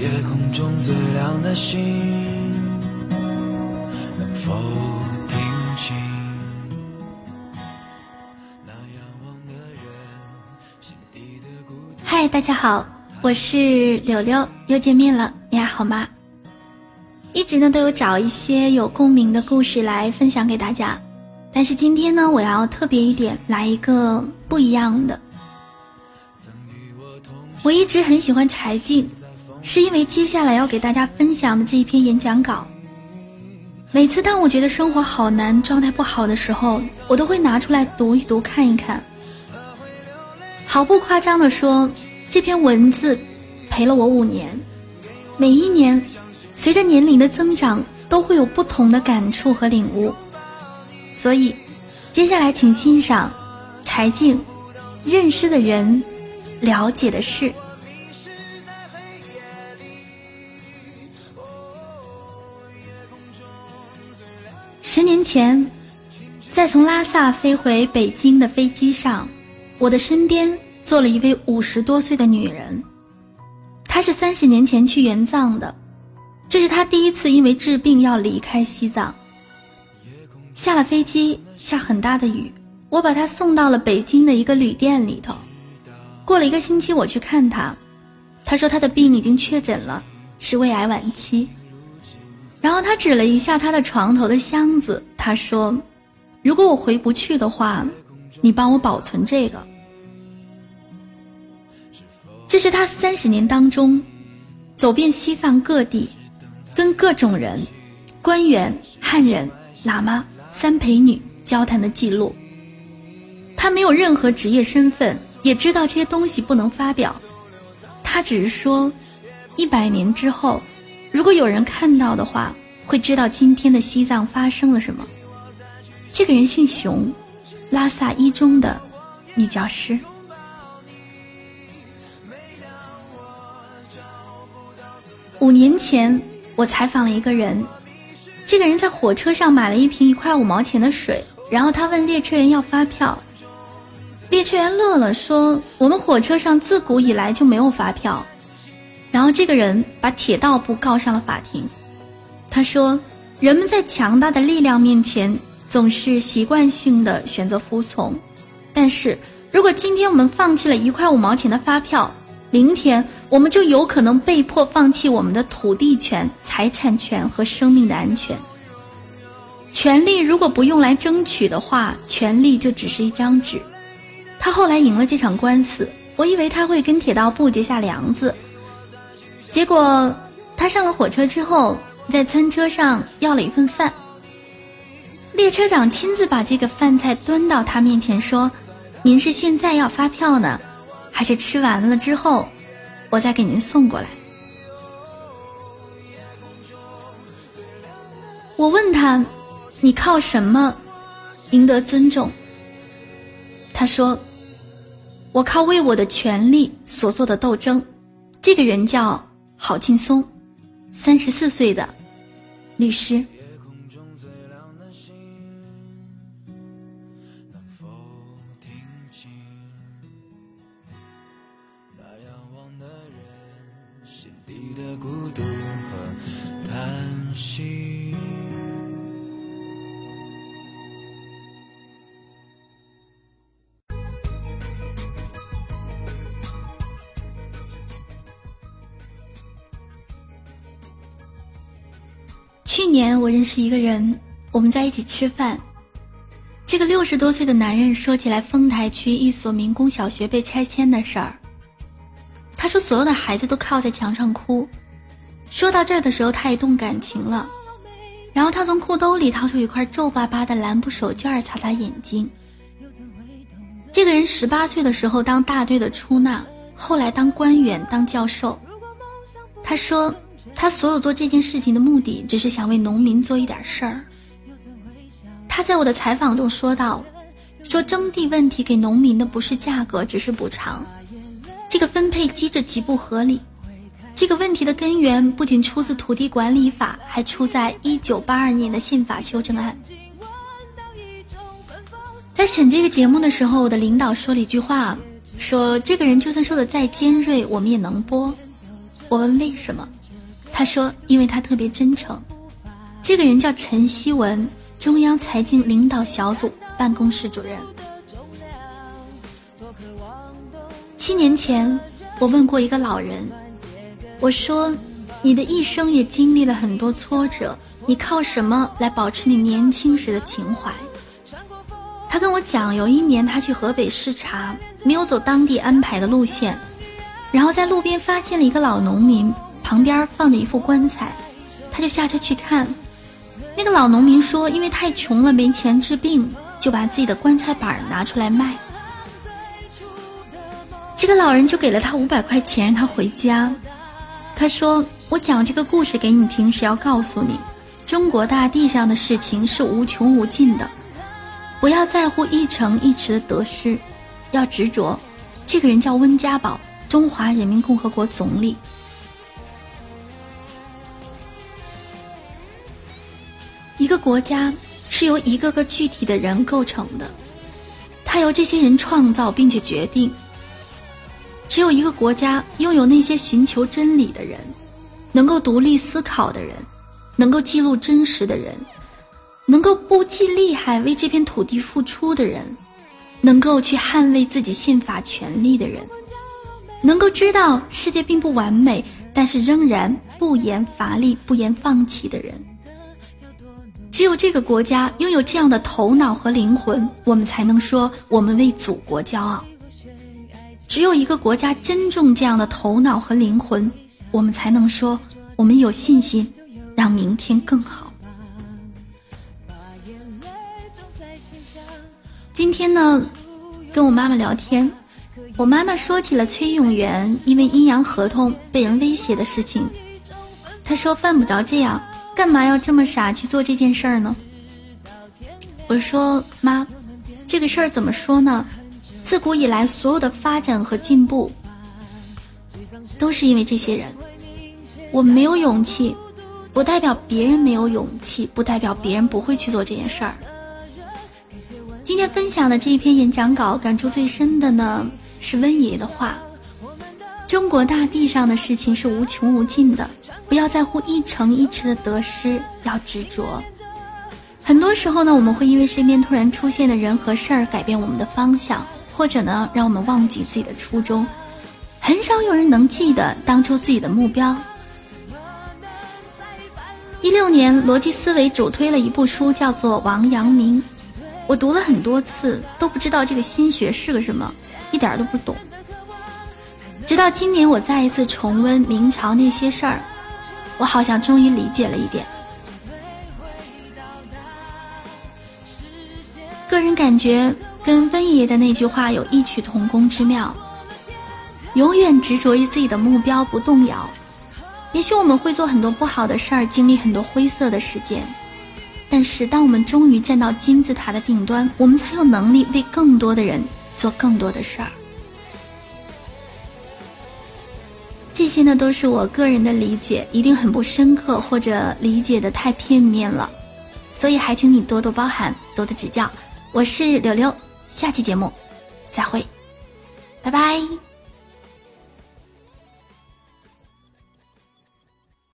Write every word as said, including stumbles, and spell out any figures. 夜空中最亮的星能否听清，那仰望的人心底的孤独。嗨，大家好，我是柳柳，又见面了，你还好吗？一直呢都有找一些有共鸣的故事来分享给大家，但是今天呢我要特别一点，来一个不一样的。我一直很喜欢柴静，是因为接下来要给大家分享的这一篇演讲稿，每次当我觉得生活好难，状态不好的时候，我都会拿出来读一读看一看。毫不夸张地说，这篇文字陪了我五年，每一年随着年龄的增长都会有不同的感触和领悟。所以接下来请欣赏柴静，认识的人，了解的事。十年前，在从拉萨飞回北京的飞机上，我的身边坐了一位五十多岁的女人。她是三十年前去援藏的，这是她第一次因为治病要离开西藏。下了飞机，下很大的雨，我把她送到了北京的一个旅店里头。过了一个星期，我去看她，她说她的病已经确诊了，是胃癌晚期。然后他指了一下他的床头的箱子，他说，如果我回不去的话，你帮我保存这个。这是他三十年当中走遍西藏各地，跟各种人，官员、汉人、喇嘛、三陪女交谈的记录。他没有任何职业身份，也知道这些东西不能发表，他只是说一百年之后如果有人看到的话，会知道今天的西藏发生了什么。这个人姓熊，拉萨一中的女教师。五年前，我采访了一个人，这个人在火车上买了一瓶一块五毛钱的水，然后他问列车员要发票。列车员乐了，说，我们火车上自古以来就没有发票。然后这个人把铁道部告上了法庭。他说，人们在强大的力量面前总是习惯性的选择服从，但是如果今天我们放弃了一块五毛钱的发票，明天我们就有可能被迫放弃我们的土地权、财产权和生命的安全。权利如果不用来争取的话，权利就只是一张纸。他后来赢了这场官司，我以为他会跟铁道部结下梁子，结果他上了火车之后，在餐车上要了一份饭。列车长亲自把这个饭菜端到他面前，说，您是现在要发票呢，还是吃完了之后我再给您送过来？我问他，你靠什么赢得尊重？他说，我靠为我的权利所做的斗争。这个人叫郝劲松，三十四岁的律师。去年我认识一个人，我们在一起吃饭。这个六十多岁的男人说起来丰台区一所民工小学被拆迁的事儿。他说所有的孩子都靠在墙上哭。说到这儿的时候，他也动感情了。然后他从裤兜里掏出一块皱巴巴的蓝布手绢擦擦眼睛。这个人十八岁的时候当大队的出纳，后来当官员、当教授。他说，他所有做这件事情的目的只是想为农民做一点事儿。他在我的采访中说道，说征地问题给农民的不是价格，只是补偿，这个分配机制极不合理。这个问题的根源不仅出自土地管理法，还出在一九八二年的宪法修正案。在审这个节目的时候，我的领导说了一句话，说这个人就算说的再尖锐，我们也能播。我问为什么，他说因为他特别真诚。这个人叫陈希文，中央财经领导小组办公室主任。七年前我问过一个老人，我说你的一生也经历了很多挫折，你靠什么来保持你年轻时的情怀？他跟我讲，有一年他去河北视察，没有走当地安排的路线，然后在路边发现了一个老农民，旁边放着一副棺材，他就下车去看。那个老农民说，因为太穷了，没钱治病，就把自己的棺材板拿出来卖。这个老人就给了他五百块钱让他回家。他说，我讲这个故事给你听是要告诉你，中国大地上的事情是无穷无尽的，不要在乎一城一池的得失，要执着。这个人叫温家宝，中华人民共和国总理。一个国家是由一个个具体的人构成的，它由这些人创造并且决定。只有一个国家拥有那些寻求真理的人，能够独立思考的人，能够记录真实的人，能够不计利害为这片土地付出的人，能够去捍卫自己宪法权利的人，能够知道世界并不完美，但是仍然不言乏力不言放弃的人。只有这个国家拥有这样的头脑和灵魂，我们才能说我们为祖国骄傲。只有一个国家珍重这样的头脑和灵魂，我们才能说我们有信心让明天更好。今天呢跟我妈妈聊天，我妈妈说起了崔永元因为阴阳合同被人威胁的事情。她说犯不着这样，干嘛要这么傻去做这件事儿呢？我说妈，这个事儿怎么说呢，自古以来所有的发展和进步都是因为这些人。我没有勇气不代表别人没有勇气，不代表别人不会去做这件事儿。今天分享的这一篇演讲稿，感触最深的呢是温爷的话，中国大地上的事情是无穷无尽的，不要在乎一城一池的得失，要执着。很多时候呢，我们会因为身边突然出现的人和事儿改变我们的方向，或者呢让我们忘记自己的初衷。很少有人能记得当初自己的目标。一六年逻辑思维主推了一部书叫做《王阳明》，我读了很多次都不知道这个心学是个什么，一点都不懂。直到今年我再一次重温明朝那些事儿，我好像终于理解了一点。个人感觉跟温爷爷的那句话有异曲同工之妙，永远执着于自己的目标不动摇。也许我们会做很多不好的事儿，经历很多灰色的时间，但是当我们终于站到金字塔的顶端，我们才有能力为更多的人做更多的事儿。这些呢都是我个人的理解，一定很不深刻，或者理解的太片面了，所以还请你多多包涵，多多指教。我是柳柳，下期节目再会，拜拜。